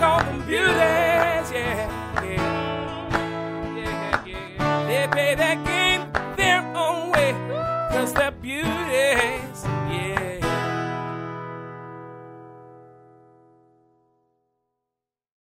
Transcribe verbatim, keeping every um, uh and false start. call them beauties, yeah, yeah, yeah, yeah, yeah. They pay that gift.